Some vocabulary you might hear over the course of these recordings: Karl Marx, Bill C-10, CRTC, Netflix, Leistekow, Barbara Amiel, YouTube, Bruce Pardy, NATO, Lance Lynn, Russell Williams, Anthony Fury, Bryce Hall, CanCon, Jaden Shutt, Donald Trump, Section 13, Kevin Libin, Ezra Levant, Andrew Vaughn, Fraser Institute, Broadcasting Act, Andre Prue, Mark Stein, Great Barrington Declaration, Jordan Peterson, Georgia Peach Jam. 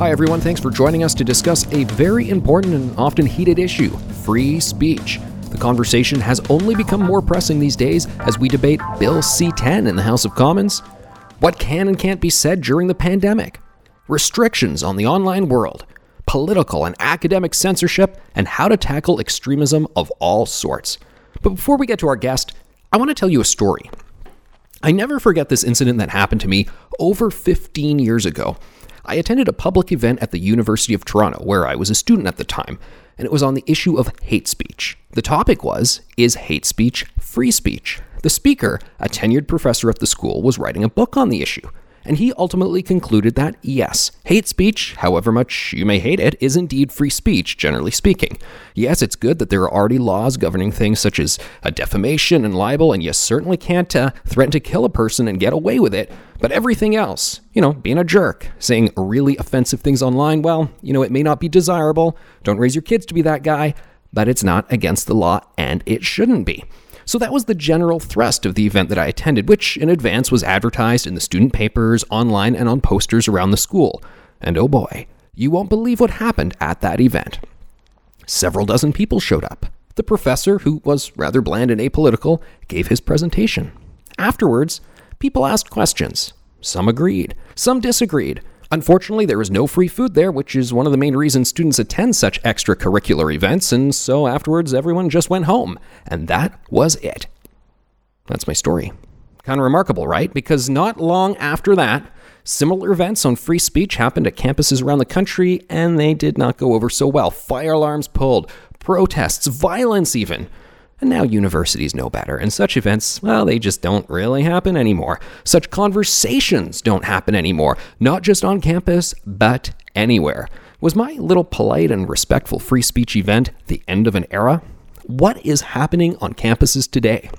Hi everyone, thanks for joining us to discuss a very important and often heated issue, free speech. The conversation has only become more pressing these days as we debate Bill C-10 in the House of Commons. What can and can't be said during the pandemic? Restrictions on the online world, political and academic censorship, and how to tackle extremism of all sorts. But before we get to our guest, I want to tell you a story. I never forget this incident that happened to me over 15 years ago. I attended a public event at the University of Toronto, where I was a student at the time, and it was on the issue of hate speech. The topic was, is hate speech free speech? The speaker, a tenured professor at the school, was writing a book on the issue, and he ultimately concluded that, yes, hate speech, however much you may hate it, is indeed free speech, generally speaking. Yes, it's good that there are already laws governing things such as defamation and libel, and you certainly can't threaten to kill a person and get away with it, but everything else, being a jerk, saying really offensive things online, well, it may not be desirable, don't raise your kids to be that guy, but it's not against the law, and it shouldn't be. So that was the general thrust of the event that I attended, which in advance was advertised in the student papers, online, and on posters around the school. And oh boy, you won't believe what happened at that event. Several dozen people showed up. The professor, who was rather bland and apolitical, gave his presentation. Afterwards, people asked questions. Some agreed, some disagreed. Unfortunately, there was no free food there, which is one of the main reasons students attend such extracurricular events, and so afterwards everyone just went home. And that was it. That's my story. Kind of remarkable, right? Because not long after that, similar events on free speech happened at campuses around the country, and they did not go over so well. Fire alarms pulled, protests, violence even. And now universities know better, and such events, well, they just don't really happen anymore. Such conversations don't happen anymore, not just on campus, but anywhere. Was my little polite and respectful free speech event the end of an era? What is happening on campuses today?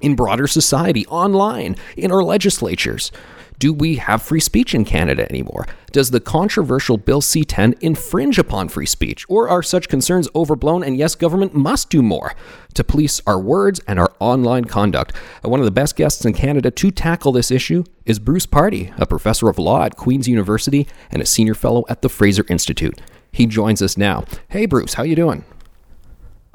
In broader society, online, in our legislatures? Do we have free speech in Canada anymore? Does the controversial Bill C-10 infringe upon free speech? Or are such concerns overblown and yes, government must do more to police our words and our online conduct? And one of the best guests in Canada to tackle this issue is Bruce Pardy, a professor of law at Queen's University and a senior fellow at the Fraser Institute. He joins us now. Hey Bruce, how you doing?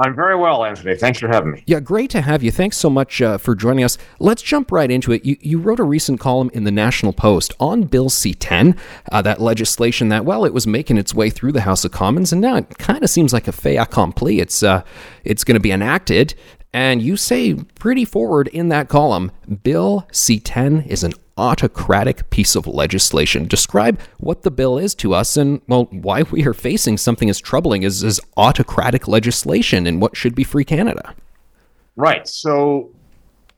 I'm very well, Anthony. Thanks for having me. Yeah, great to have you. Thanks so much for joining us. Let's jump right into it. You wrote a recent column in the National Post on Bill C-10, that legislation that, well, it was making its way through the House of Commons, and now it kind of seems like a fait accompli. It's going to be enacted, and you say pretty forward in that column, Bill C-10 is an autocratic piece of legislation. Describe what the bill is to us and, well, why we are facing something as troubling as autocratic legislation in what should be free Canada. Right. So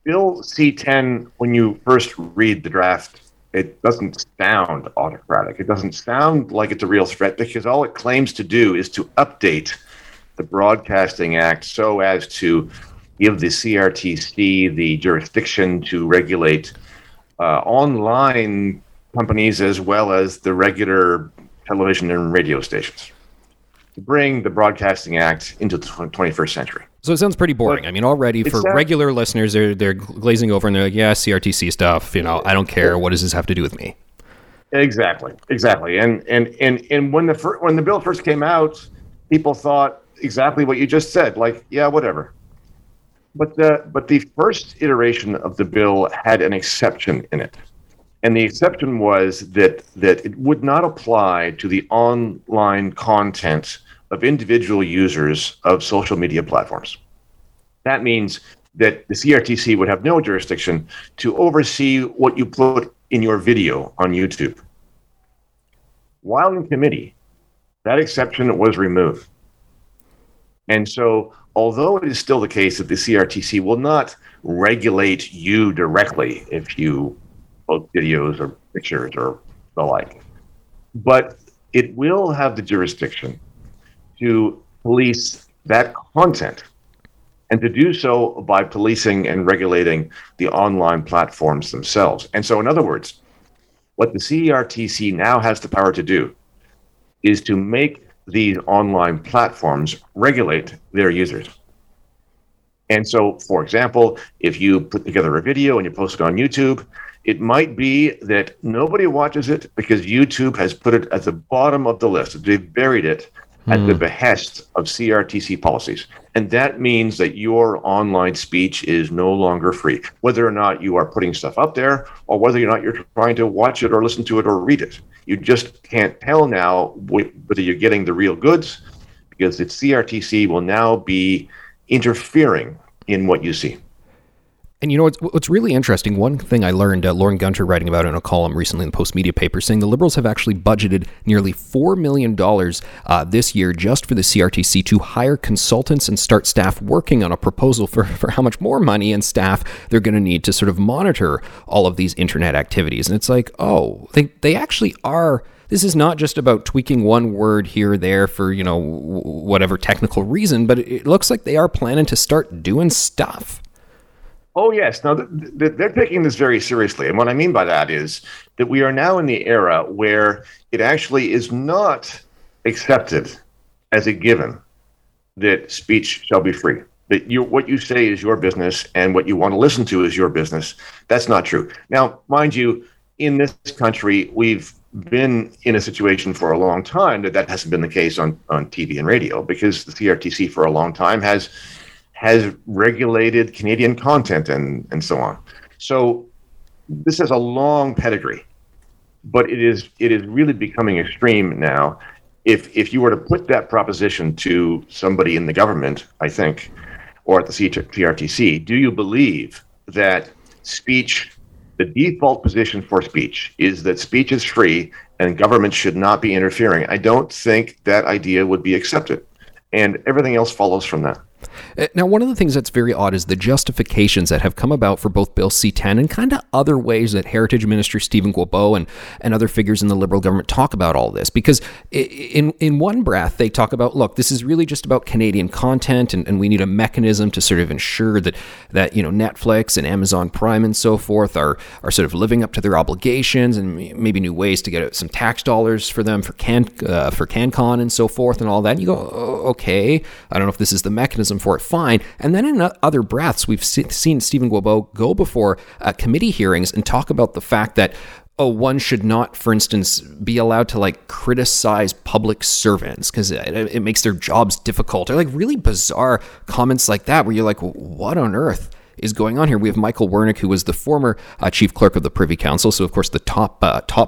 Bill C-10, when you first read the draft, it doesn't sound autocratic. It doesn't sound like it's a real threat because all it claims to do is to update the Broadcasting Act so as to give the CRTC the jurisdiction to regulate online companies as well as the regular television and radio stations to bring the Broadcasting Act into the 21st century. So it sounds pretty boring. But I mean, already for regular listeners, they're glazing over and they're like, yeah, CRTC stuff, I don't care. What does this have to do with me? Exactly. And when the bill first came out, people thought exactly what you just said, like, yeah, whatever. But the first iteration of the bill had an exception in it. And the exception was that it would not apply to the online content of individual users of social media platforms. That means that the CRTC would have no jurisdiction to oversee what you put in your video on YouTube. While in committee, that exception was removed. And so, although it is still the case that the CRTC will not regulate you directly if you post videos or pictures or the like, but it will have the jurisdiction to police that content and to do so by policing and regulating the online platforms themselves. And so, in other words, what the CRTC now has the power to do is to make these online platforms regulate their users. And so, for example, if you put together a video and you post it on YouTube, It might be that nobody watches it because YouTube has put it at the bottom of the list. They've buried it at the behest of CRTC policies. And that means that your online speech is no longer free, whether or not you are putting stuff up there or whether or not you're trying to watch it or listen to it or read it. You just can't tell now whether you're getting the real goods because the CRTC will now be interfering in what you see. And you know, what's really interesting, one thing I learned, Lauren Gunter writing about it in a column recently in the Post Media paper, saying the Liberals have actually budgeted nearly $4 million this year just for the CRTC to hire consultants and start staff working on a proposal for how much more money and staff they're going to need to sort of monitor all of these internet activities. And it's like, oh, they actually are... This is not just about tweaking one word here or there for, you know, whatever technical reason, but it looks like they are planning to start doing stuff. Oh, yes. Now, they're taking this very seriously. And what I mean by that is that we are now in the era where it actually is not accepted as a given that speech shall be free. That what you say is your business and what you want to listen to is your business. That's not true. Now, mind you, in this country, we've been in a situation for a long time that hasn't been the case on TV and radio, because the CRTC for a long time has regulated Canadian content and so on. So this has a long pedigree, but it is really becoming extreme now. If you were to put that proposition to somebody in the government, I think, or at the CRTC, do you believe that speech? The default position for speech is that speech is free and government should not be interfering. I don't think that idea would be accepted. And everything else follows from that. Now, one of the things that's very odd is the justifications that have come about for both Bill C-10 and kind of other ways that Heritage Minister Stephen Guilbeault and other figures in the Liberal government talk about all this. Because in one breath, they talk about, look, this is really just about Canadian content, and we need a mechanism to sort of ensure that you know, Netflix and Amazon Prime and so forth are sort of living up to their obligations, and maybe new ways to get some tax dollars for them for CanCon and so forth and all that. And you go, oh, okay, I don't know if this is the mechanism for it, fine. And then in other breaths, we've seen Stephen Guilbeault go before committee hearings and talk about the fact that, oh, one should not, for instance, be allowed to like criticize public servants because it makes their jobs difficult, or like really bizarre comments like that where you're like, what on earth is going on here? We have Michael Wernick, who was the former chief clerk of the Privy Council, so of course the top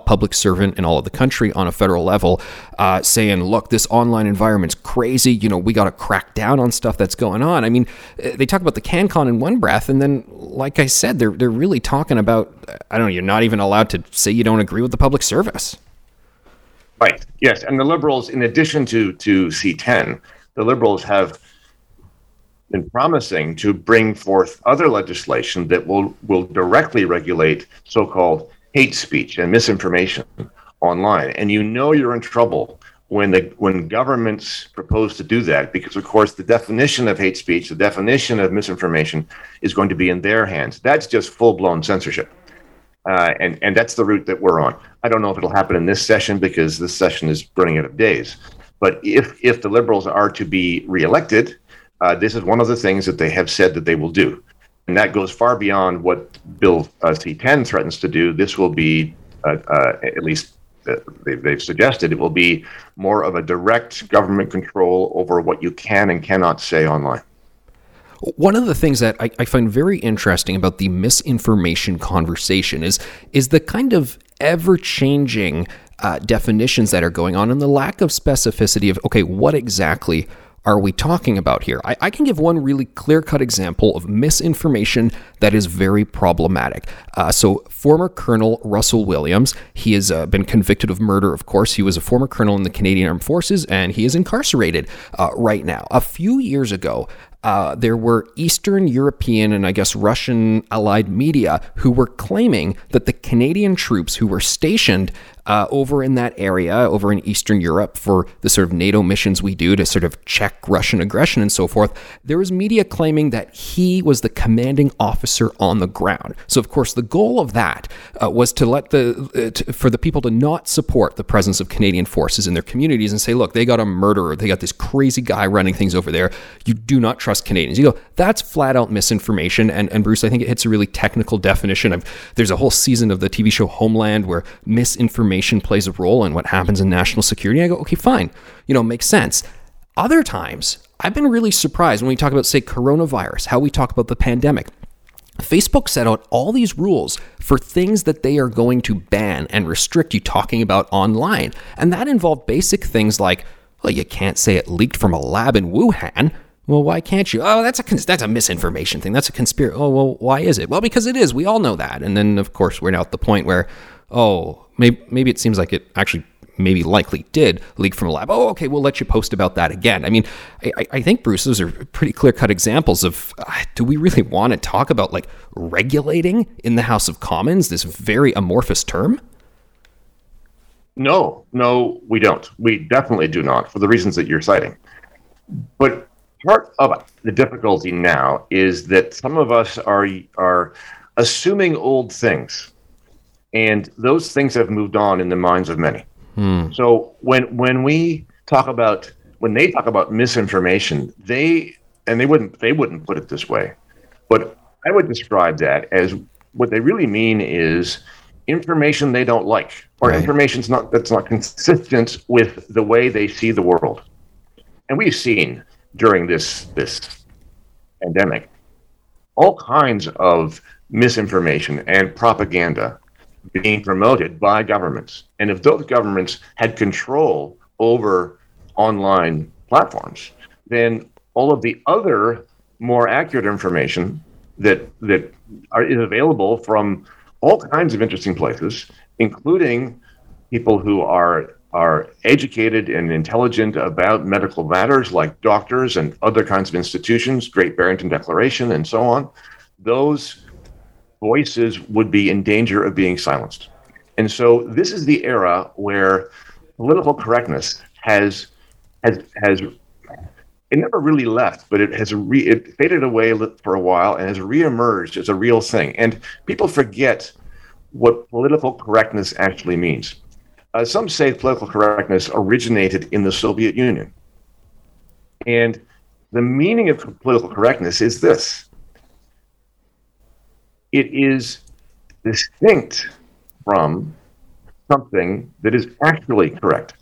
public servant in all of the country on a federal level, saying, look, this online environment's crazy, you know, we got to crack down on stuff that's going on. I mean, they talk about the CanCon in one breath, and then, like I said, they're really talking about, I don't know, you're not even allowed to say you don't agree with the public service. Right, yes, and the Liberals, in addition to C-10, the Liberals have been promising to bring forth other legislation that will directly regulate so-called hate speech and misinformation online. And you know you're in trouble when governments propose to do that, because, of course, the definition of hate speech, the definition of misinformation is going to be in their hands. That's just full-blown censorship. And that's the route that we're on. I don't know if it'll happen in this session because this session is running out of days. But if the Liberals are to be reelected, this is one of the things that they have said that they will do. And that goes far beyond what Bill C-10 threatens to do. This will be, at least they've suggested, it will be more of a direct government control over what you can and cannot say online. One of the things that I find very interesting about the misinformation conversation is the kind of ever-changing definitions that are going on, and the lack of specificity of, okay, what exactly are we talking about here? I can give one really clear-cut example of misinformation that is very problematic. So former Colonel Russell Williams, he has been convicted of murder, of course. He was a former colonel in the Canadian Armed Forces, and he is incarcerated right now. A few years ago, there were Eastern European and I guess Russian allied media who were claiming that the Canadian troops who were stationed over in that area, over in Eastern Europe, for the sort of NATO missions we do to sort of check Russian aggression and so forth, there was media claiming that he was the commanding officer on the ground. So, of course, the goal of that was to let for the people to not support the presence of Canadian forces in their communities and say, look, they got a murderer. They got this crazy guy running things over there. You do not trust trust Canadians. You go, that's flat out misinformation. And Bruce, I think it hits a really technical definition of, there's a whole season of the TV show Homeland where misinformation plays a role in what happens in national security. And I go, okay, fine, you know, makes sense. Other times, I've been really surprised when we talk about, say, coronavirus, how we talk about the pandemic. Facebook set out all these rules for things that they are going to ban and restrict you talking about online. And that involved basic things like, well, you can't say it leaked from a lab in Wuhan. Well, why can't you? Oh, that's a misinformation thing. That's a conspiracy. Oh, well, why is it? Well, because it is. We all know that. And then, of course, we're now at the point where, oh, maybe it seems like it actually maybe likely did leak from a lab. Oh, okay, we'll let you post about that again. I mean, I think, Bruce, those are pretty clear-cut examples of, do we really want to talk about, like, regulating in the House of Commons, this very amorphous term? No, we don't. We definitely do not, for the reasons that you're citing. But part of the difficulty now is that some of us are assuming old things, and those things have moved on in the minds of many. So when they talk about misinformation, they wouldn't put it this way, but I would describe that as what they really mean is information they don't like, or right, information's not, that's not consistent with the way they see the world. And we've seen during this pandemic all kinds of misinformation and propaganda being promoted by governments. And if those governments had control over online platforms, then all of the other more accurate information that is available from all kinds of interesting places, including people who are educated and intelligent about medical matters, like doctors and other kinds of institutions, Great Barrington Declaration and so on, those voices would be in danger of being silenced. And so this is the era where political correctness has it never really left, but it faded away for a while and has reemerged as a real thing. And people forget what political correctness actually means. Some say political correctness originated in the Soviet Union. And the meaning of political correctness is this: it is distinct from something that is actually correct.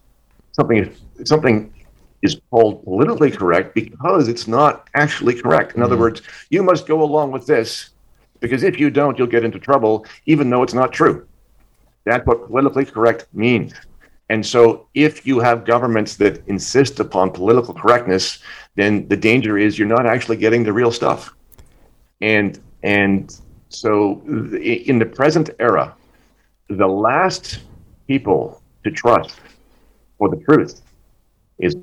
Something is called politically correct because it's not actually correct. In other words, you must go along with this because if you don't, you'll get into trouble, even though it's not true. That's what politically correct means. And so if you have governments that insist upon political correctness, then the danger is you're not actually getting the real stuff. And so in the present era, the last people to trust for the truth is...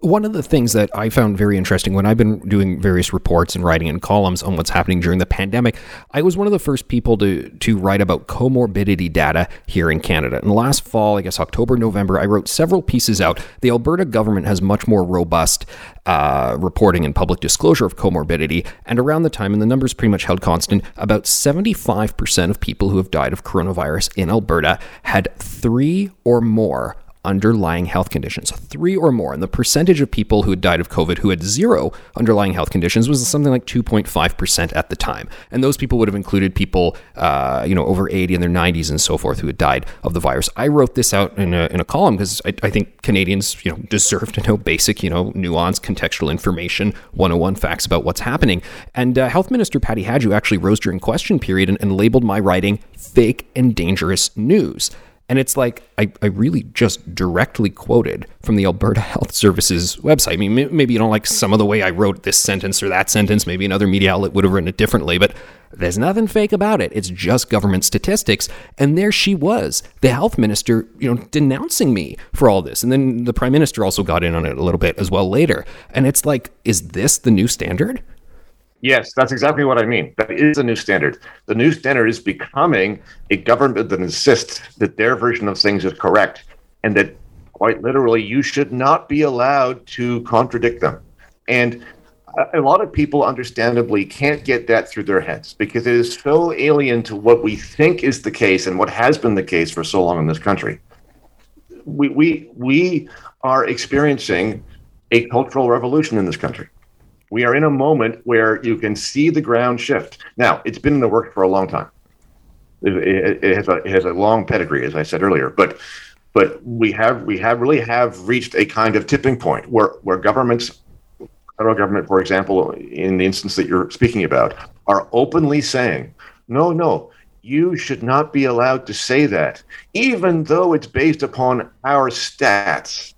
One of the things that I found very interesting when I've been doing various reports and writing in columns on what's happening during the pandemic, I was one of the first people to write about comorbidity data here in Canada. And last fall, I guess October, November, I wrote several pieces out. The Alberta government has much more robust reporting and public disclosure of comorbidity. And around the time, and the numbers pretty much held constant, about 75% of people who have died of coronavirus in Alberta had 3 or more underlying health conditions, 3 or more. And the percentage of people who had died of COVID who had 0 underlying health conditions was something like 2.5% at the time. And those people would have included people, over 80 in their 90s and so forth who had died of the virus. I wrote this out in a column because I think Canadians, deserve to know basic, nuanced, contextual information, 101 facts about what's happening. And Health Minister Patty Hajdu actually rose during question period and labeled my writing fake and dangerous news. And it's like, I really just directly quoted from the Alberta Health Services website. I mean, maybe you don't like some of the way I wrote this sentence or that sentence. Maybe another media outlet would have written it differently, but there's nothing fake about it. It's just government statistics. And there she was, the health minister, denouncing me for all this. And then the prime minister also got in on it a little bit as well later. And it's like, is this the new standard? Yes, that's exactly what I mean. That is a new standard. The new standard is becoming a government that insists that their version of things is correct and that, quite literally, you should not be allowed to contradict them. And a lot of people, understandably, can't get that through their heads because it is so alien to what we think is the case and what has been the case for so long in this country. We are experiencing a cultural revolution in this country. We are in a moment where you can see the ground shift. Now, it's been in the works for a long time. It has a long pedigree, as I said earlier, but we have really reached a kind of tipping point where governments, federal government, for example, in the instance that you're speaking about, are openly saying, no, you should not be allowed to say that, even though it's based upon our stats.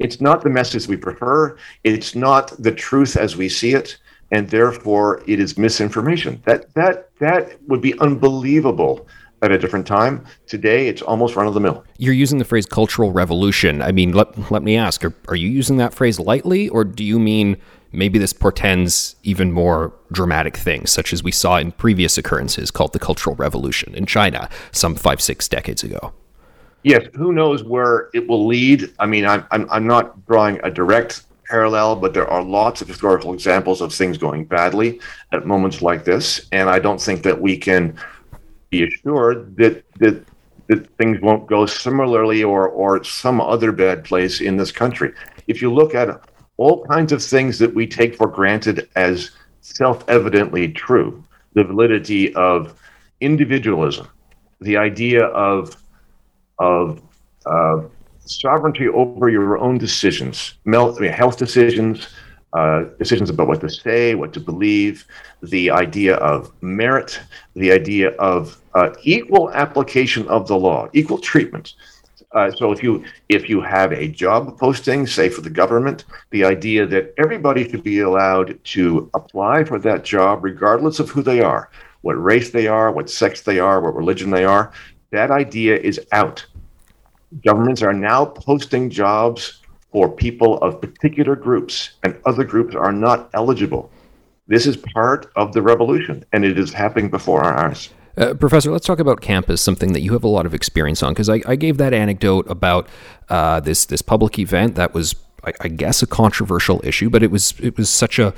It's not the message we prefer. It's not the truth as we see it, and therefore it is misinformation. That would be unbelievable at a different time. Today, it's almost run-of-the-mill. You're using the phrase cultural revolution. I mean, let me ask, are you using that phrase lightly, or do you mean maybe this portends even more dramatic things, such as we saw in previous occurrences called the Cultural Revolution in China some 5-6 decades ago? Yes, who knows where it will lead? I mean, I'm not drawing a direct parallel, but there are lots of historical examples of things going badly at moments like this, and I don't think that we can be assured that things won't go similarly or some other bad place in this country. If you look at all kinds of things that we take for granted as self-evidently true, the validity of individualism, the idea of sovereignty over your own decisions, health decisions, decisions about what to say, what to believe, the idea of merit, the idea of equal application of the law, equal treatment. So if you have a job posting, say for the government, the idea that everybody should be allowed to apply for that job regardless of who they are, what race they are, what sex they are, what religion they are, that idea is out. Governments are now posting jobs for people of particular groups, and other groups are not eligible. This is part of the revolution, and it is happening before our eyes. Professor, let's talk about campus, something that you have a lot of experience on, because I gave that anecdote about this public event that was, I guess, a controversial issue, but it was such a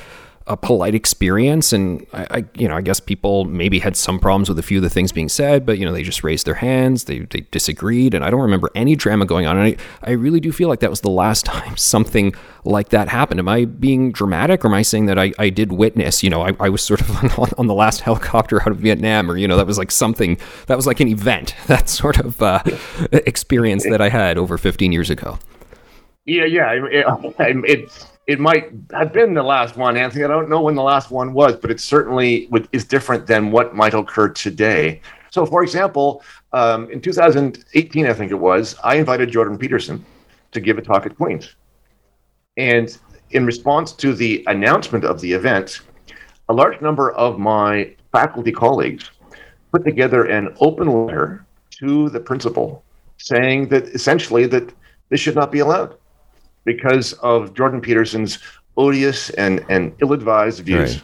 polite experience, and I guess people maybe had some problems with a few of the things being said, but they just raised their hands, they disagreed, and I don't remember any drama going on, and I really do feel like that was the last time something like that happened. Am I being dramatic, or am I saying that I did witness, I was sort of on the last helicopter out of Vietnam, or that was like something, that was like an event, that sort of experience that I had over 15 years ago? Yeah, It might have been the last one, Anthony. I don't know when the last one was, but it certainly is different than what might occur today. So, for example, in 2018, I think it was, I invited Jordan Peterson to give a talk at Queen's. And in response to the announcement of the event, a large number of my faculty colleagues put together an open letter to the principal saying that essentially that this should not be allowed, because of Jordan Peterson's odious and ill-advised views.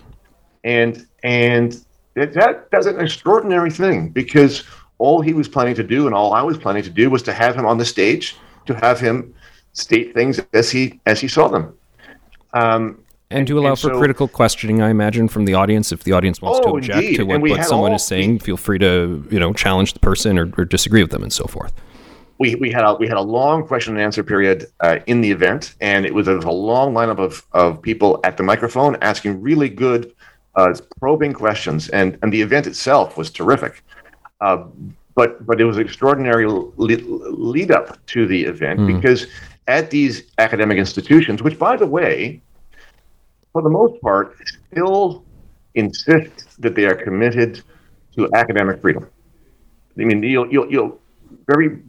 Right. And that's an extraordinary thing, because all he was planning to do and all I was planning to do was to have him on the stage, to have him state things as he saw them. And to allow for critical questioning, I imagine, from the audience. If the audience wants to object to what someone is saying, feel free to challenge the person or disagree with them and so forth. We had a long question and answer period in the event, and it was a long lineup of people at the microphone asking really good, probing questions, and the event itself was terrific. But it was an extraordinary lead up to the event, because at these academic institutions, which, by the way, for the most part, still insist that they are committed to academic freedom. I mean, you'll you're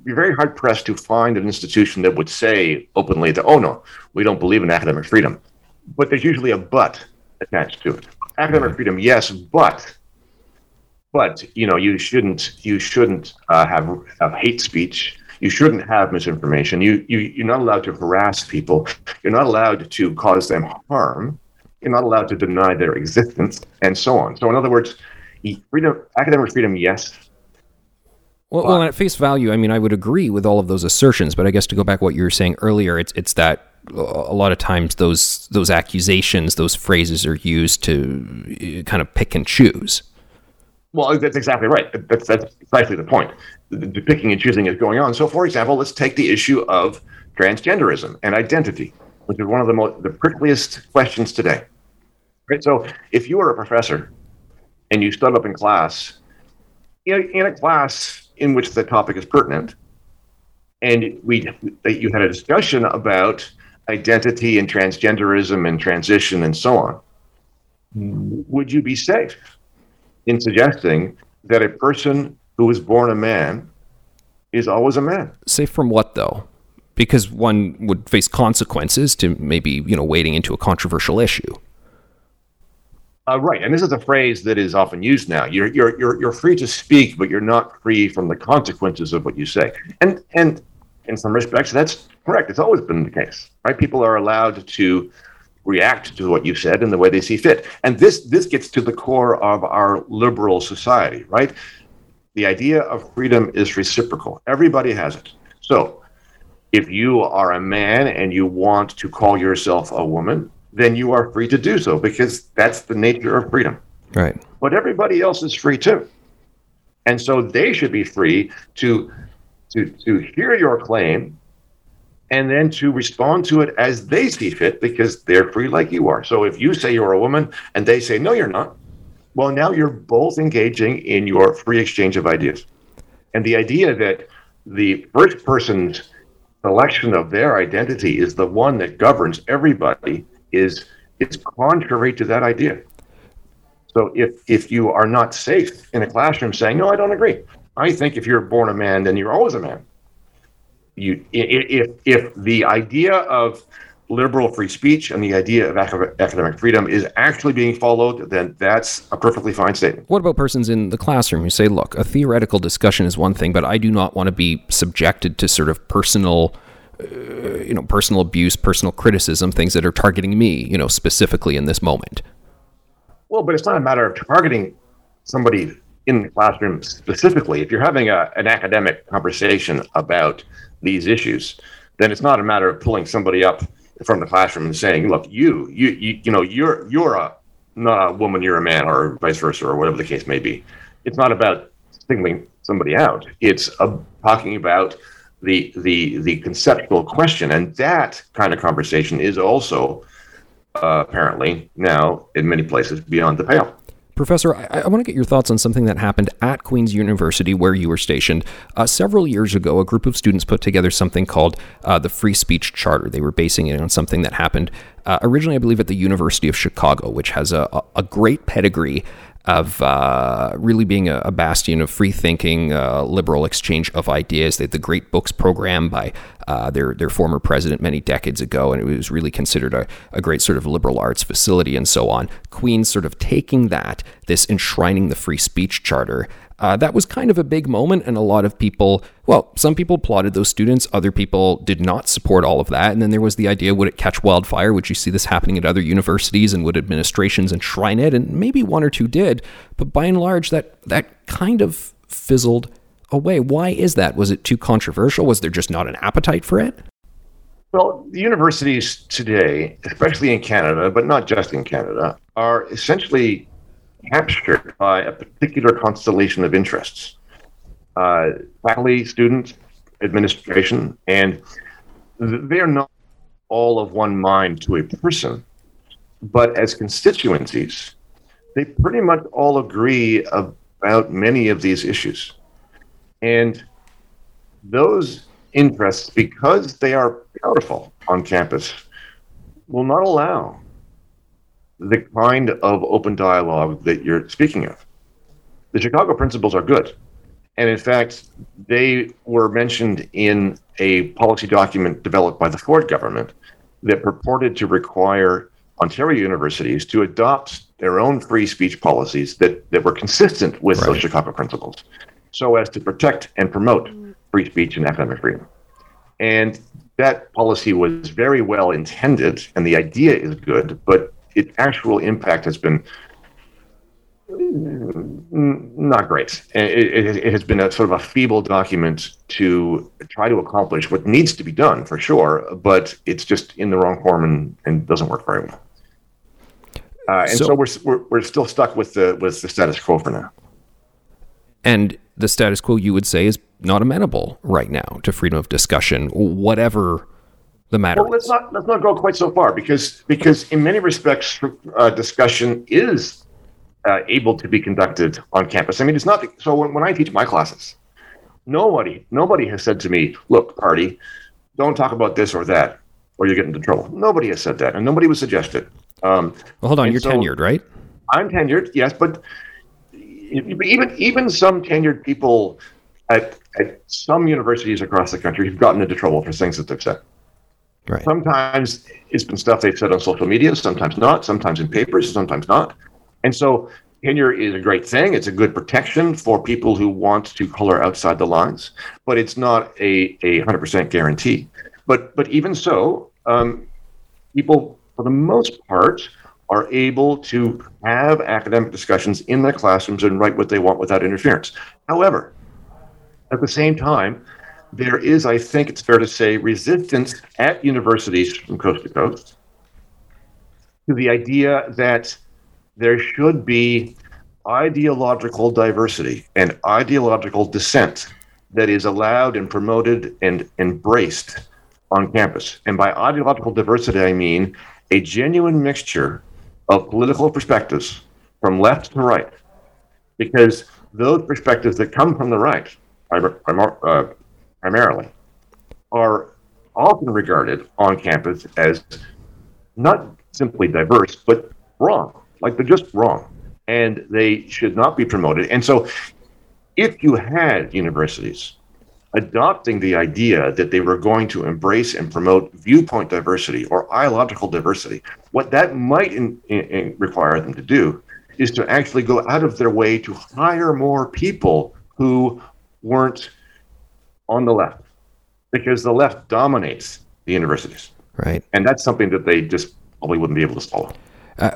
very hard pressed to find an institution that would say openly that, oh no, we don't believe in academic freedom. But there's usually a but attached to it. Academic freedom, yes, but you shouldn't have hate speech. You shouldn't have misinformation. You're not allowed to harass people. You're not allowed to cause them harm. You're not allowed to deny their existence, and so on. So in other words, academic freedom, yes. Well, at face value, I mean, I would agree with all of those assertions, but I guess to go back to what you were saying earlier, it's that a lot of times those accusations, those phrases are used to kind of pick and choose. Well, that's exactly right. That's precisely the point. The picking and choosing is going on. So, for example, let's take the issue of transgenderism and identity, which is one of the prickliest questions today. Right? So if you were a professor and you stood up in class, in a class in which the topic is pertinent, and you had a discussion about identity and transgenderism and transition and so on, would you be safe in suggesting that a person who was born a man is always a man? Safe from what, though? Because one would face consequences to maybe, wading into a controversial issue. Right, and this is a phrase that is often used now. You're free to speak, but you're not free from the consequences of what you say. And in some respects, that's correct. It's always been the case, right? People are allowed to react to what you said in the way they see fit. And this gets to the core of our liberal society, right? The idea of freedom is reciprocal. Everybody has it. So if you are a man and you want to call yourself a woman, then you are free to do so, because that's the nature of freedom. Right. But everybody else is free too. And so they should be free to hear your claim and then to respond to it as they see fit, because they're free like you are. So if you say you're a woman and they say, no, you're not, well, now you're both engaging in your free exchange of ideas. And the idea that the first person's selection of their identity is the one that governs everybody is contrary to that idea. So if you are not safe in a classroom saying, no, I don't agree. I think if you're born a man, then you're always a man. If the idea of liberal free speech and the idea of academic freedom is actually being followed, then that's a perfectly fine statement. What about persons in the classroom who say, look, a theoretical discussion is one thing, but I do not want to be subjected to sort of personal abuse, personal criticism, things that are targeting me, specifically in this moment. Well, but it's not a matter of targeting somebody in the classroom specifically. If you're having an academic conversation about these issues, then it's not a matter of pulling somebody up from the classroom and saying, look, you're not a woman, you're a man, or vice versa, or whatever the case may be. It's not about singling somebody out. It's talking about the conceptual question, and that kind of conversation is also apparently now in many places beyond the pale. Professor, I want to get your thoughts on something that happened at Queen's University, where you were stationed. Several years ago, a group of students put together something called the Free Speech Charter. They were basing it on something that happened originally, I believe, at the University of Chicago, which has a great pedigree of really being a bastion of free thinking, liberal exchange of ideas. They had the Great Books program by their former president many decades ago, and it was really considered a great sort of liberal arts facility and so on. Queen's sort of taking this enshrining the free speech charter. That was kind of a big moment, and a lot of people, some people applauded those students, other people did not support all of that. And then there was the idea, would it catch wildfire? Would you see this happening at other universities, and would administrations enshrine it? And maybe one or two did, but by and large, that kind of fizzled away. Why is that? Was it too controversial? Was there just not an appetite for it? Well, the universities today, especially in Canada, but not just in Canada, are essentially captured by a particular constellation of interests, faculty, students, administration, and they're not all of one mind to a person, but as constituencies, they pretty much all agree about many of these issues. And those interests, because they are powerful on campus, will not allow the kind of open dialogue that you're speaking of. The Chicago principles are good. And in fact, they were mentioned in a policy document developed by the Ford government that purported to require Ontario universities to adopt their own free speech policies that were consistent with those Chicago principles, so as to protect and promote free speech and academic freedom. And that policy was very well intended, and the idea is good, but its actual impact has been not great. It has been a sort of a feeble document to try to accomplish what needs to be done, for sure, but it's just in the wrong form and doesn't work very well. So we're still stuck with the status quo for now. And the status quo, you would say, is not amenable right now to freedom of discussion, whatever the matter. Well, let's not go quite so far, because in many respects, discussion is able to be conducted on campus. I mean, it's not so. When I teach my classes, nobody has said to me, "Look, Pardy, don't talk about this or that, or you'll get into trouble." Nobody has said that, and nobody was suggested. Well, hold on, you're tenured, right? I'm tenured, yes, but even some tenured people at some universities across the country have gotten into trouble for things that they've said. Right. Sometimes it's been stuff they've said on social media, sometimes not, sometimes in papers, sometimes not. And so tenure is a great thing. It's a good protection for people who want to color outside the lines, but it's not a 100% guarantee. But even so, people, for the most part, are able to have academic discussions in their classrooms and write what they want without interference. However, at the same time, there is, I think it's fair to say, resistance at universities from coast to coast to the idea that there should be ideological diversity and ideological dissent that is allowed and promoted and embraced on campus. And by ideological diversity, I mean a genuine mixture of political perspectives from left to right, because those perspectives that come from the right primarily are often regarded on campus as not simply diverse, but wrong. Like, they're just wrong, and they should not be promoted. And so if you had universities adopting the idea that they were going to embrace and promote viewpoint diversity or ideological diversity, what that might require them to do is to actually go out of their way to hire more people who weren't on the left, because the left dominates the universities. Right. And that's something that they just probably wouldn't be able to swallow.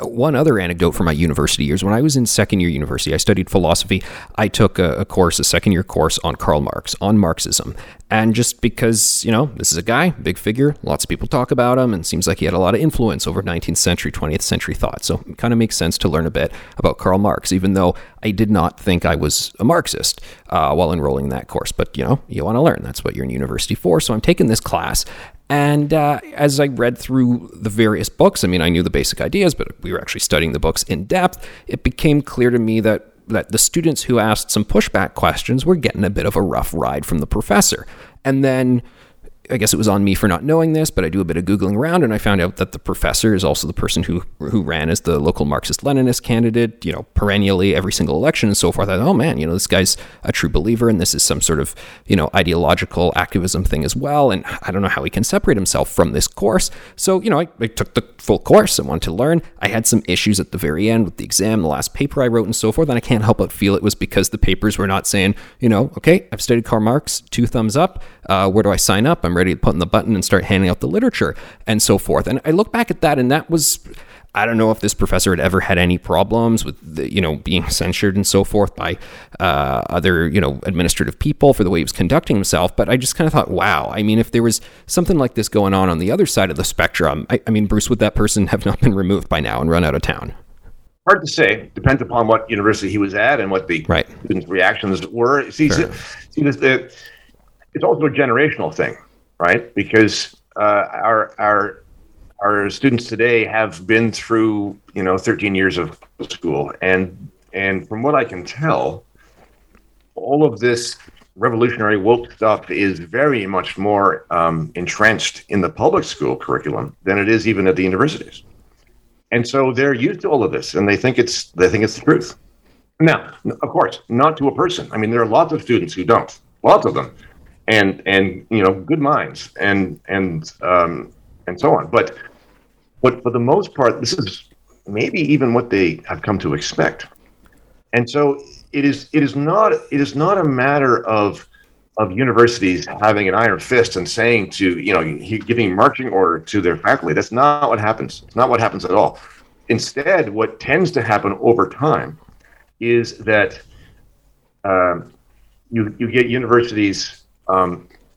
One other anecdote from my university years, when I was in second year university, I studied philosophy. I took a second year course on Karl Marx, on Marxism. And just because, this is a guy, big figure, lots of people talk about him, and seems like he had a lot of influence over 19th century, 20th century thought. So it kind of makes sense to learn a bit about Karl Marx, even though I did not think I was a Marxist while enrolling in that course. But, you want to learn. That's what you're in university for. So I'm taking this class. And as I read through the various books, I mean, I knew the basic ideas, but we were actually studying the books in depth. It became clear to me that the students who asked some pushback questions were getting a bit of a rough ride from the professor. And then, I guess it was on me for not knowing this, but I do a bit of Googling around, and I found out that the professor is also the person who ran as the local Marxist-Leninist candidate, perennially every single election and so forth. I thought, oh man, this guy's a true believer, and this is some sort of, ideological activism thing as well, and I don't know how he can separate himself from this course. So, I took the full course and wanted to learn. I had some issues at the very end with the exam, the last paper I wrote and so forth, and I can't help but feel it was because the papers were not saying, okay, I've studied Karl Marx, 2 thumbs up, where do I sign up? I'm ready to put in the button and start handing out the literature and so forth. And I look back at that, and that was, I don't know if this professor had ever had any problems with, being censured and so forth by other, administrative people for the way he was conducting himself. But I just kind of thought, wow, I mean, if there was something like this going on the other side of the spectrum, I mean, Bruce, would that person have not been removed by now and run out of town? Hard to say. Depends upon what university he was at and what the students' reactions were. It's also a generational thing. Right, because our students today have been through 13 years of school, and from what I can tell, all of this revolutionary woke stuff is very much more entrenched in the public school curriculum than it is even at the universities, and so they're used to all of this, and they think it's the truth. Now, of course, not to a person. I mean, there are lots of students who don't. Lots of them. And good minds and so on. But for the most part, this is maybe even what they have come to expect. And so it is not a matter of universities having an iron fist and saying to giving marching order to their faculty. That's not what happens. It's not what happens at all. Instead, what tends to happen over time is that you get universities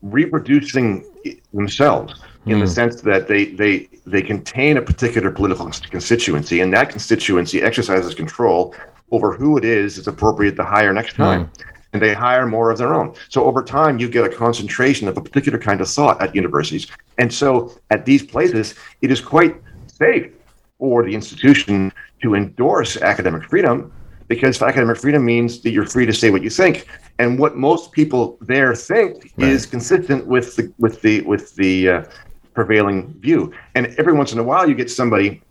reproducing themselves in the sense that they contain a particular political constituency, and that constituency exercises control over who it is it's appropriate to hire next time. and they hire more of their own. So over time, you get a concentration of a particular kind of thought at universities. And so at these places, it is quite safe for the institution to endorse academic freedom, because academic freedom means that you're free to say what you think, and what most people there think is consistent with the prevailing view. And every once in a while, you get somebody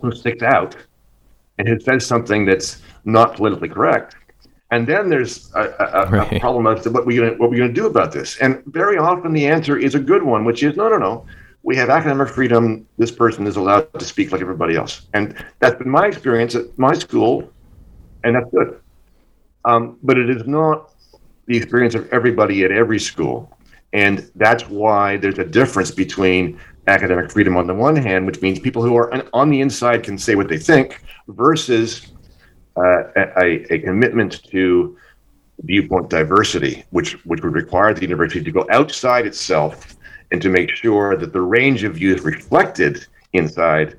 who sticks out and who says something that's not politically correct, and then there's a problem as to what we're going to do about this. And very often the answer is a good one, which is no. We have academic freedom. This person is allowed to speak like everybody else, and that's been my experience at my school. And that's good. But it is not the experience of everybody at every school. And that's why there's a difference between academic freedom on the one hand, which means people who are on the inside can say what they think, versus a commitment to viewpoint diversity, which would require the university to go outside itself and to make sure that the range of views reflected inside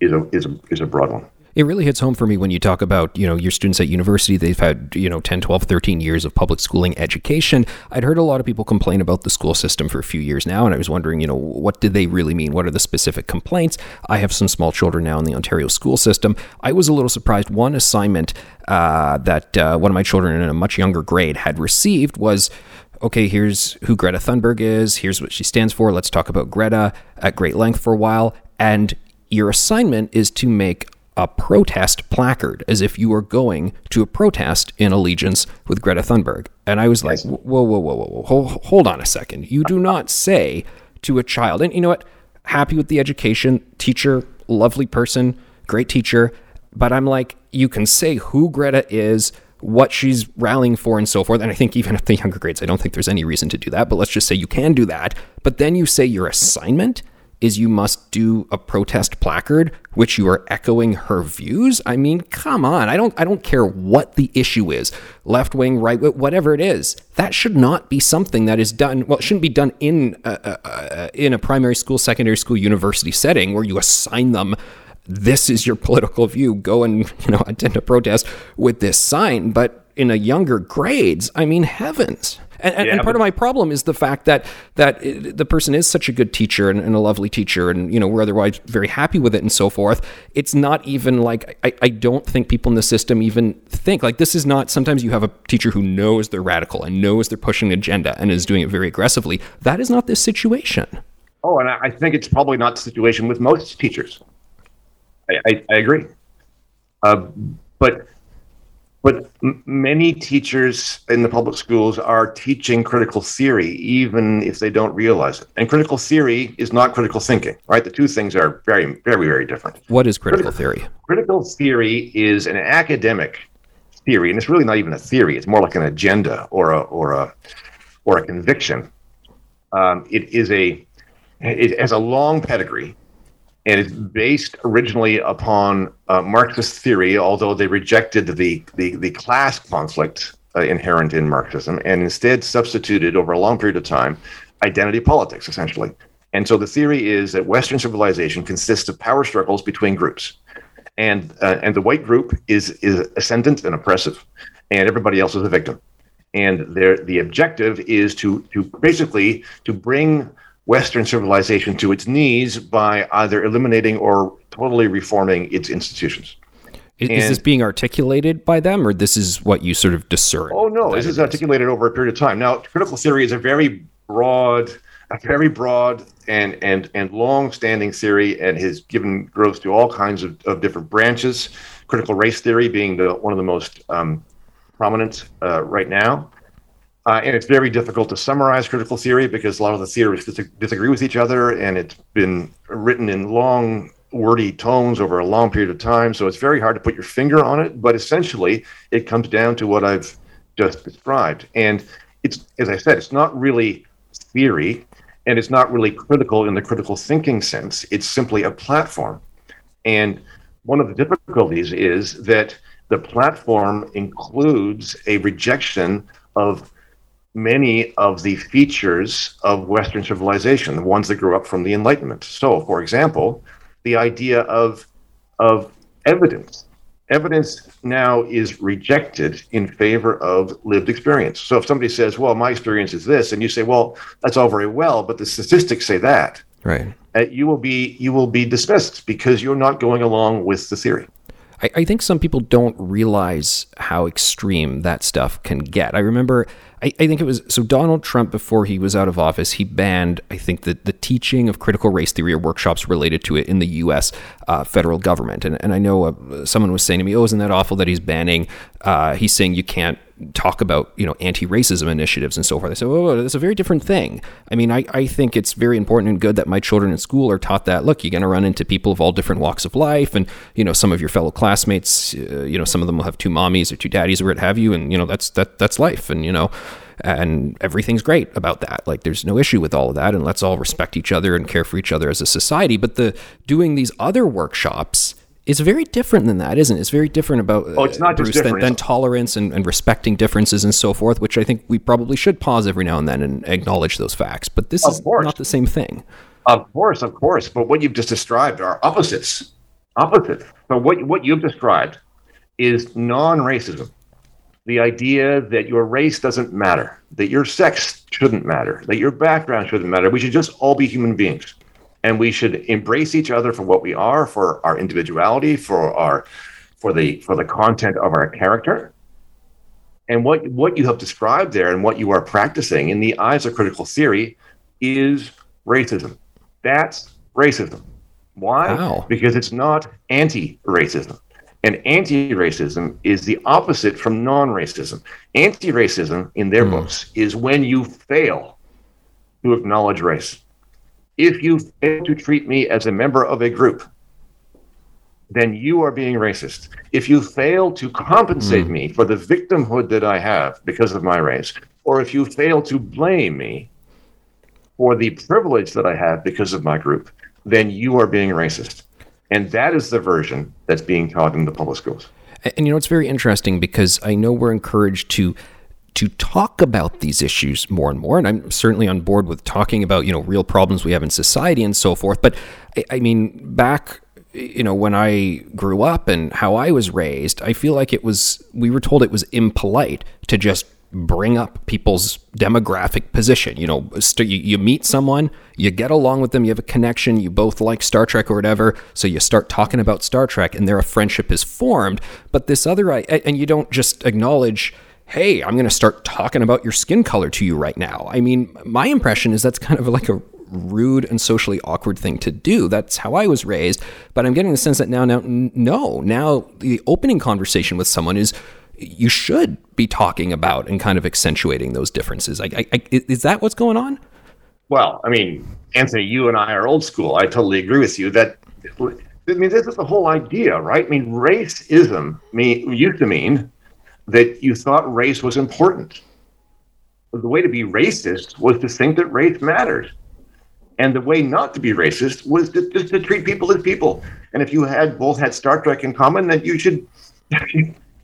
is a broad one. It really hits home for me when you talk about, your students at university. They've had, 10, 12, 13 years of public schooling education. I'd heard a lot of people complain about the school system for a few years now, and I was wondering, what did they really mean? What are the specific complaints? I have some small children now in the Ontario school system. I was a little surprised. One assignment that one of my children in a much younger grade had received was, okay, here's who Greta Thunberg is. Here's what she stands for. Let's talk about Greta at great length for a while. And your assignment is to make a protest placard, as if you were going to a protest in allegiance with Greta Thunberg. And I was like, whoa, hold on a second. You do not say to a child, and you know what, happy with the education, teacher, lovely person, great teacher, but I'm like, you can say who Greta is, what she's rallying for, and so forth. And I think even at the younger grades, I don't think there's any reason to do that, but let's just say you can do that. But then you say your assignment is you must do a protest placard, which you are echoing her views. I mean, come on. I don't care what the issue is, left wing, right, whatever it is. That should not be something that is done. Well, it shouldn't be done in a primary school, secondary school, university setting where you assign them, this is your political view. Go and, attend a protest with this sign. But in a younger grades, I mean, heavens. And part of my problem is the fact that the person is such a good teacher and a lovely teacher, and we're otherwise very happy with it and so forth. It's not even like, I don't think people in the system even think like this is not. Sometimes you have a teacher who knows they're radical and knows they're pushing an agenda and is doing it very aggressively. That is not this situation. Oh, and I think it's probably not the situation with most teachers. I agree. But many teachers in the public schools are teaching critical theory, even if they don't realize it. And critical theory is not critical thinking, right? The two things are very, very, very different. What is critical theory? Critical theory is an academic theory, and it's really not even a theory. It's more like an agenda or a conviction. It has a long pedigree. And it's based originally upon Marxist theory, although they rejected the class conflict inherent in Marxism, and instead substituted over a long period of time identity politics, essentially. And so the theory is that Western civilization consists of power struggles between groups, and the white group is ascendant and oppressive, and everybody else is a victim. And the objective is to basically bring Western civilization to its knees by either eliminating or totally reforming its institutions. Is this being articulated by them, or this is what you sort of discern? Oh, no, this is articulated over a period of time. Now, critical theory is a very broad and long-standing theory, and has given growth to all kinds of different branches, critical race theory being one of the most prominent right now. And it's very difficult to summarize critical theory because a lot of the theorists disagree with each other, and it's been written in long, wordy tomes over a long period of time. So it's very hard to put your finger on it, but essentially it comes down to what I've just described. And it's, as I said, it's not really theory, and it's not really critical in the critical thinking sense. It's simply a platform. And one of the difficulties is that the platform includes a rejection of many of the features of Western civilization, the ones that grew up from the Enlightenment. So, for example, the idea of evidence evidence now is rejected in favor of lived experience. So if somebody says, well, my experience is this, and you say, well, that's all very well, but the statistics say that, right? You will be dismissed because you're not going along with the theory. I think some people don't realize how extreme that stuff can get. I remember, I think it was, so Donald Trump, before he was out of office, he banned, I think, the teaching of critical race theory or workshops related to it in the U.S. Federal government. And I know someone was saying to me, oh, isn't that awful that he's banning, he's saying you can't talk about, you know, anti-racism initiatives and so forth. I said, oh, that's a very different thing. I mean, I think it's very important and good that my children in school are taught that, look, you're going to run into people of all different walks of life. And, you know, some of your fellow classmates, you know, some of them will have two mommies or two daddies or what have you. And, you know, that's life. And, you know, and everything's great about that. Like, there's no issue with all of that. And let's all respect each other and care for each other as a society. But the doing these other workshops, it's very different than that, isn't it? It's very different about than tolerance and respecting differences and so forth, which I think we probably should pause every now and then and acknowledge those facts. But this is not the same thing. Of course. But what you've just described are opposites. So what you've described is non-racism. The idea that your race doesn't matter, that your sex shouldn't matter, that your background shouldn't matter. We should just all be human beings. And we should embrace each other for what we are, for our individuality, for the content of our character. And what you have described there and what you are practicing in the eyes of critical theory is racism. That's racism. Why? Wow. Because it's not anti-racism. And anti-racism is the opposite from non-racism. Anti-racism, in their books, is when you fail to acknowledge race. If you fail to treat me as a member of a group, then you are being racist. If you fail to compensate me for the victimhood that I have because of my race, or if you fail to blame me for the privilege that I have because of my group, then you are being racist. And that is the version that's being taught in the public schools. And, you know, it's very interesting because I know we're encouraged to talk about these issues more and more. And I'm certainly on board with talking about, you know, real problems we have in society and so forth. But I mean, back, you know, when I grew up and how I was raised, I feel like we were told it was impolite to just bring up people's demographic position. You know, you meet someone, you get along with them, you have a connection, you both like Star Trek or whatever, so you start talking about Star Trek and there a friendship is formed. But this other, and you don't just acknowledge, hey, I'm going to start talking about your skin color to you right now. I mean, my impression is that's kind of like a rude and socially awkward thing to do. That's how I was raised. But I'm getting the sense that now the opening conversation with someone is you should be talking about and kind of accentuating those differences. Is that what's going on? Well, I mean, Anthony, you and I are old school. I totally agree with you that, I mean, this is the whole idea, right? I mean, racism used to mean that you thought race was important. The way to be racist was to think that race mattered. And the way not to be racist was just to treat people as people. And if you both had Star Trek in common, then you should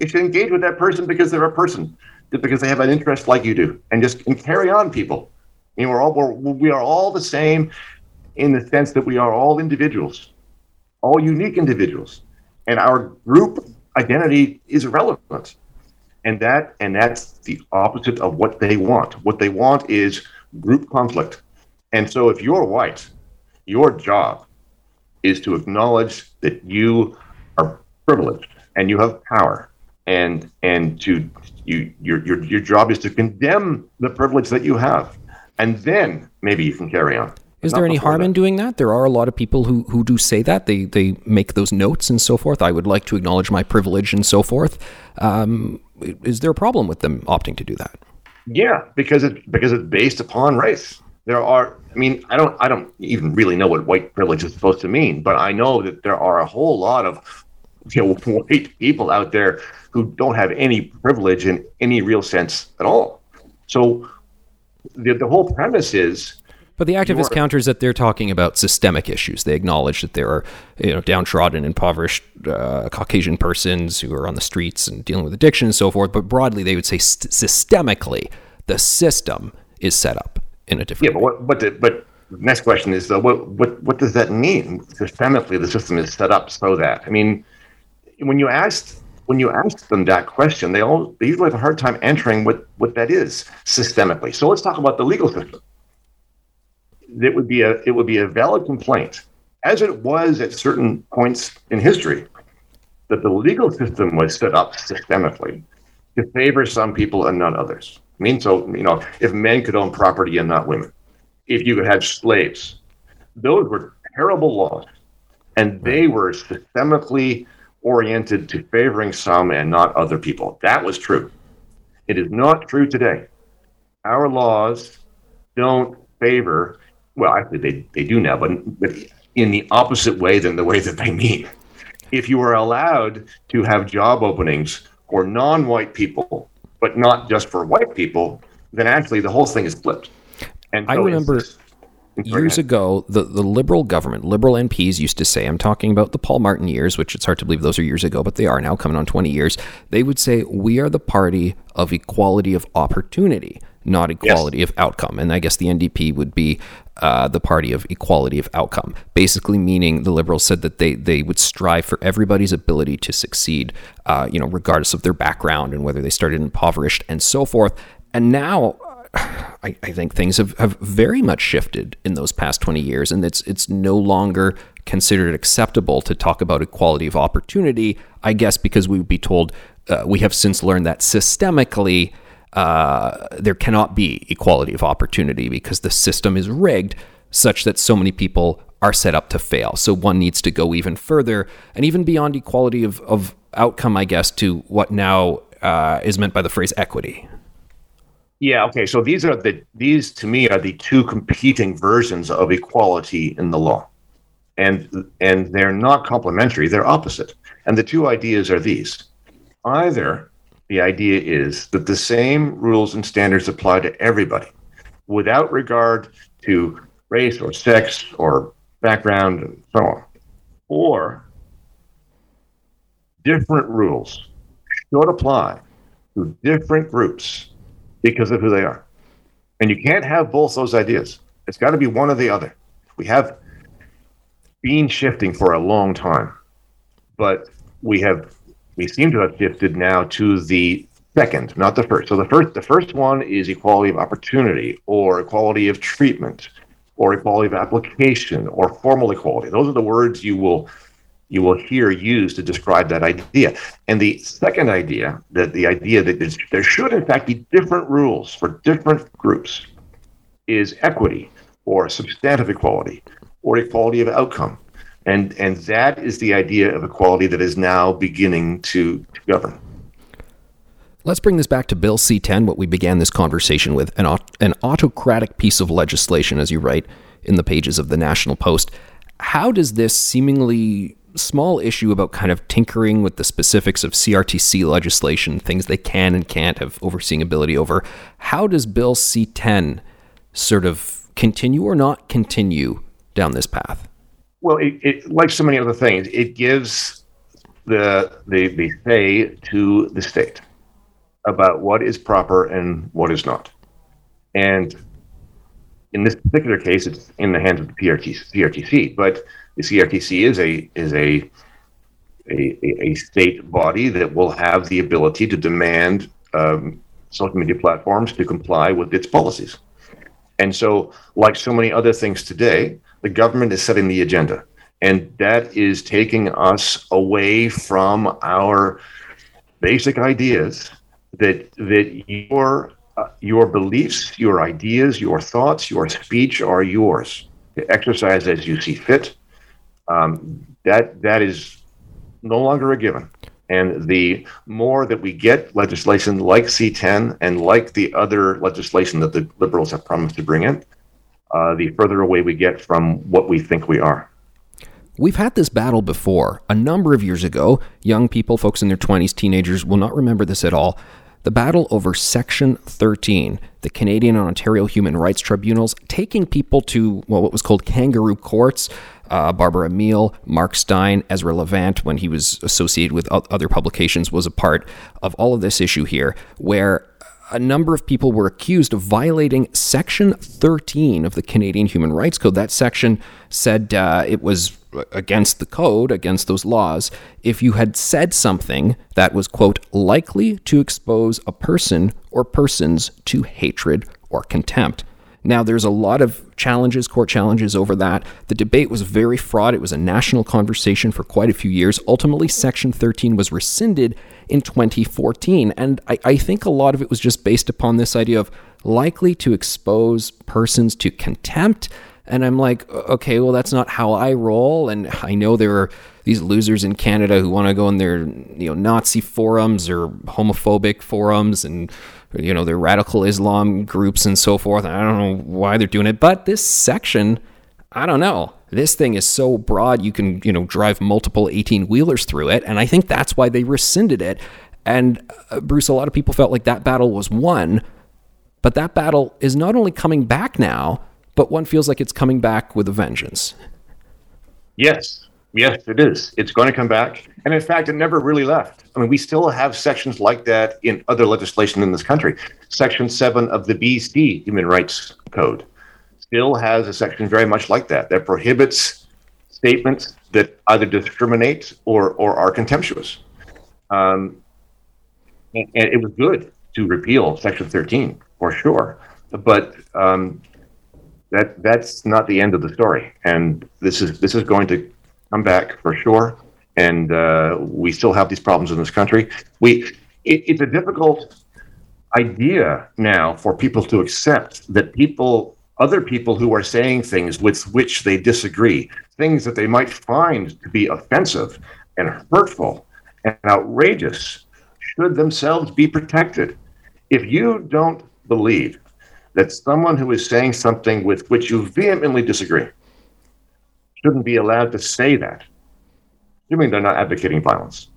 engage with that person because they're a person, because they have an interest like you do, and carry on, people. You know, we are all the same in the sense that we are all individuals, all unique individuals. And our group identity is irrelevant. And that's the opposite of what they want. What they want is group conflict. And so if you're white, your job is to acknowledge that you are privileged and you have power. And your job is to condemn the privilege that you have. And then maybe you can carry on. Is there any harm in doing that? There are a lot of people who do say that. They make those notes and so forth. I would like to acknowledge my privilege and so forth. Is there a problem with them opting to do that? Yeah, because it's based upon race. I don't even really know what white privilege is supposed to mean, but I know that there are a whole lot of, you know, white people out there who don't have any privilege in any real sense at all. So the whole premise is. But the activist counters that they're talking about systemic issues. They acknowledge that there are, you know, downtrodden, impoverished Caucasian persons who are on the streets and dealing with addiction and so forth. But broadly, they would say systemically, the system is set up in a different way. But the next question is, though, what does that mean? Systemically, the system is set up so that. I mean, when you ask them that question, they usually have a hard time answering what that is systemically. So let's talk about the legal system. It would be a valid complaint, as it was at certain points in history, that the legal system was set up systemically to favor some people and not others. I mean, so, if men could own property and not women, if you could have slaves, those were terrible laws, and they were systemically oriented to favoring some and not other people. That was true. It is not true today. Our laws don't favor, well, actually they do now, but in the opposite way than the way that they mean. If you are allowed to have job openings for non-white people, but not just for white people, then actually the whole thing is flipped. And so I remember years ago, the liberal government, liberal MPs used to say, I'm talking about the Paul Martin years, which it's hard to believe those are years ago, but they are now coming on 20 years. They would say, we are the party of equality of opportunity, not equality of outcome. And I guess the NDP would be the party of equality of outcome, basically meaning the liberals said that they would strive for everybody's ability to succeed, regardless of their background and whether they started impoverished and so forth. And now I think things have very much shifted in those past 20 years, and it's no longer considered acceptable to talk about equality of opportunity, I guess, because we would be told we have since learned that systemically there cannot be equality of opportunity because the system is rigged such that so many people are set up to fail. So one needs to go even further and even beyond equality of outcome, I guess, to what now is meant by the phrase equity. Yeah, okay, so these to me are the two competing versions of equality in the law. And they're not complementary, they're opposite. And the two ideas are these. Either the idea is that the same rules and standards apply to everybody without regard to race or sex or background and so on. Or different rules should apply to different groups because of who they are. And you can't have both those ideas. It's got to be one or the other. We have been shifting for a long time, but we seem to have shifted now to the second, not the first. So the first one is equality of opportunity or equality of treatment or equality of application or formal equality. Those are the words you will hear used to describe that idea. And the second idea, that the idea that there should in fact be different rules for different groups, is equity or substantive equality or equality of outcome. And that is the idea of equality that is now beginning to govern. Let's bring this back to Bill C-10, what we began this conversation with, an autocratic piece of legislation, as you write in the pages of the National Post. How does this seemingly small issue about kind of tinkering with the specifics of CRTC legislation, things they can and can't have overseeing ability over, how does Bill C-10 sort of continue or not continue down this path? Well, it like so many other things, it gives the say to the state about what is proper and what is not. And in this particular case, it's in the hands of the CRTC, but the CRTC is a state body that will have the ability to demand social media platforms to comply with its policies. And so, like so many other things today, the government is setting the agenda, and that is taking us away from our basic ideas that your beliefs, your ideas, your thoughts, your speech are yours to exercise as you see fit. That is no longer a given. And the more that we get legislation like C-10 and like the other legislation that the liberals have promised to bring in, the further away we get from what we think we are. We've had this battle before. A number of years ago, young people, folks in their 20s, teenagers will not remember this at all. The battle over Section 13, the Canadian and Ontario Human Rights Tribunals, taking people to what was called kangaroo courts. Barbara Amiel, Mark Stein, Ezra Levant, when he was associated with other publications, was a part of all of this issue here, where a number of people were accused of violating Section 13 of the Canadian Human Rights Code. That section said it was against the code, against those laws, if you had said something that was, quote, likely to expose a person or persons to hatred or contempt. Now, there's a lot of challenges, court challenges over that. The debate was very fraught. It was a national conversation for quite a few years. Ultimately, Section 13 was rescinded in 2014. And I think a lot of it was just based upon this idea of likely to expose persons to contempt. And I'm like, okay, well, that's not how I roll. And I know there are these losers in Canada who want to go in their, Nazi forums or homophobic forums and, their radical Islam groups and so forth. I don't know why they're doing it, but this section, I don't know. This thing is so broad, you can, drive multiple 18-wheelers through it. And I think that's why they rescinded it. And Bruce, a lot of people felt like that battle was won, but that battle is not only coming back now, but one feels like it's coming back with a vengeance. Yes, it is. It's going to come back. And in fact, it never really left. I mean, we still have sections like that in other legislation in this country. Section 7 of the BC Human Rights Code still has a section very much like that prohibits statements that either discriminate or are contemptuous. And it was good to repeal Section 13, for sure. But that's not the end of the story. And this is going to come back for sure, and we still have these problems in this country. It's a difficult idea now for people to accept that other people who are saying things with which they disagree, things that they might find to be offensive and hurtful and outrageous, should themselves be protected. If you don't believe that someone who is saying something with which you vehemently disagree shouldn't be allowed to say that, assuming they're not advocating violence.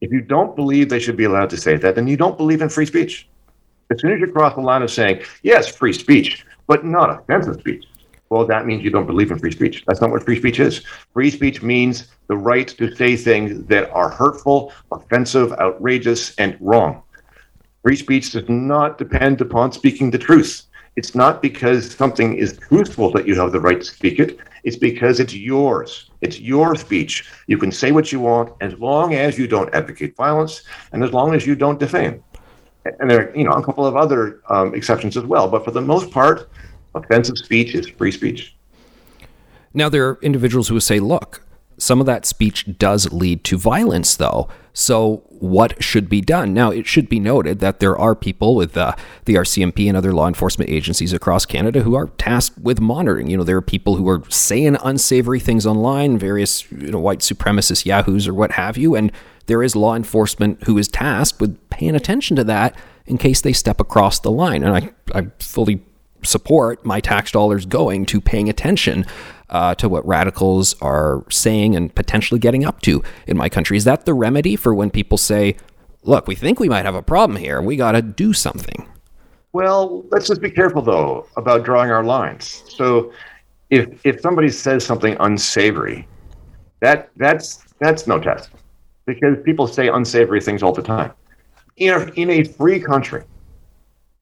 If you don't believe they should be allowed to say that, then you don't believe in free speech. As soon as you cross the line of saying, yes, free speech, but not offensive speech, well, that means you don't believe in free speech. That's not what free speech is. Free speech means the right to say things that are hurtful, offensive, outrageous, and wrong. Free speech does not depend upon speaking the truth. It's not because something is truthful that you have the right to speak it. It's because it's yours. It's your speech. You can say what you want as long as you don't advocate violence and as long as you don't defame. And there are, a couple of other exceptions as well. But for the most part, offensive speech is free speech. Now, there are individuals who would say, look, some of that speech does lead to violence, though. So what should be done? Now, it should be noted that there are people with the RCMP and other law enforcement agencies across Canada who are tasked with monitoring. There are people who are saying unsavory things online, various white supremacist yahoos or what have you. And there is law enforcement who is tasked with paying attention to that in case they step across the line. And I fully support my tax dollars going to paying attention to what radicals are saying and potentially getting up to in my country. Is that the remedy for when people say, look, we think we might have a problem here, we got to do something? Well, let's just be careful, though, about drawing our lines. So if somebody says something unsavory, that's no test, because people say unsavory things all the time. In a free country,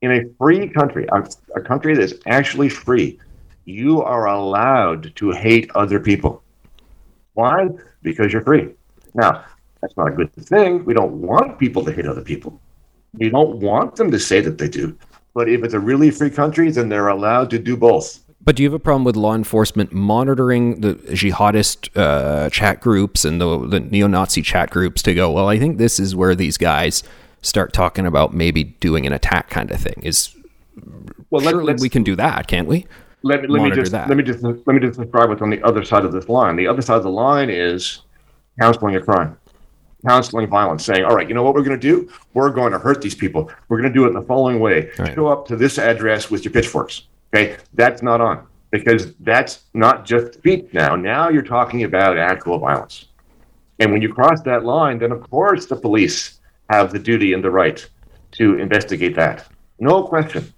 a country that's actually free, you are allowed to hate other people. Why? Because you're free. Now, that's not a good thing. We don't want people to hate other people. We don't want them to say that they do. But if it's a really free country, then they're allowed to do both. But do you have a problem with law enforcement monitoring the jihadist chat groups and the neo-Nazi chat groups to go, well, I think this is where these guys start talking about maybe doing an attack kind of thing? We can do that, can't we? Let me just describe what's on the other side of this line. The other side of the line is counseling a crime, counseling violence, saying, all right, you know what we're going to do? We're going to hurt these people. We're going to do it in the following way. Right. Show up to this address with your pitchforks. Okay, that's not on, because that's not just speech now. Now you're talking about actual violence. And when you cross that line, then of course the police have the duty and the right to investigate that. No question.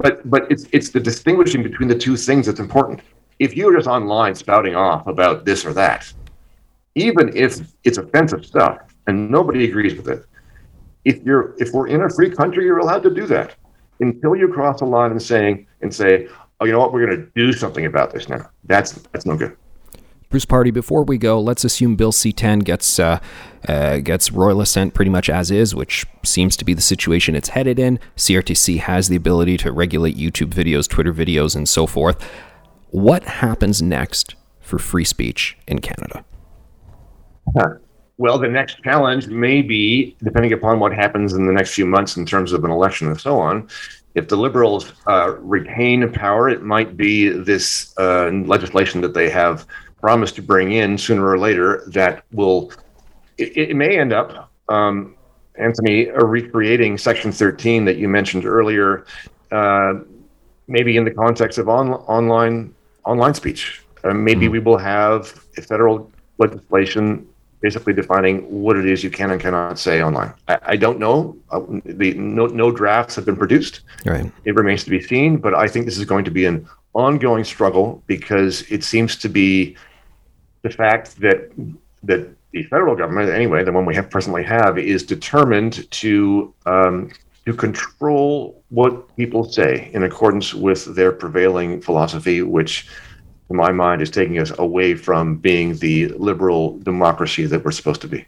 But it's the distinguishing between the two things that's important. If you're just online spouting off about this or that, even if it's offensive stuff and nobody agrees with it, if we're in a free country, you're allowed to do that until you cross a line and say, oh, you know what, we're going to do something about this now. That's no good. Bruce Pardy, before we go, let's assume Bill C-10 gets royal assent pretty much as is, which seems to be the situation it's headed in. CRTC has the ability to regulate YouTube videos, Twitter videos, and so forth. What happens next for free speech in Canada? Well, the next challenge may be, depending upon what happens in the next few months in terms of an election and so on, if the Liberals retain power, it might be this legislation that they have promised to bring in sooner or later that will, it may end up, Anthony, recreating Section 13 that you mentioned earlier, maybe in the context of online speech. Maybe we will have a federal legislation basically defining what it is you can and cannot say online. I don't know. No drafts have been produced. Right. It remains to be seen, but I think this is going to be an ongoing struggle because it seems to be the fact that the federal government, anyway, the one we have presently have, is determined to control what people say in accordance with their prevailing philosophy, which in my mind is taking us away from being the liberal democracy that we're supposed to be.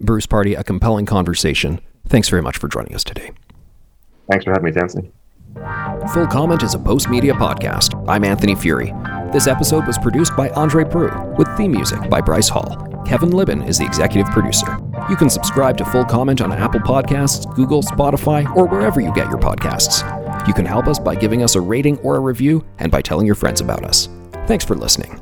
Bruce Pardy, a compelling conversation. Thanks very much for joining us today. Thanks for having me, Anthony. Full Comment is a Post Media podcast. I'm Anthony Fury. This episode was produced by Andre Prue, with theme music by Bryce Hall. Kevin Libin is the executive producer. You can subscribe to Full Comment on Apple Podcasts, Google, Spotify, or wherever you get your podcasts. You can help us by giving us a rating or a review, and by telling your friends about us. Thanks for listening.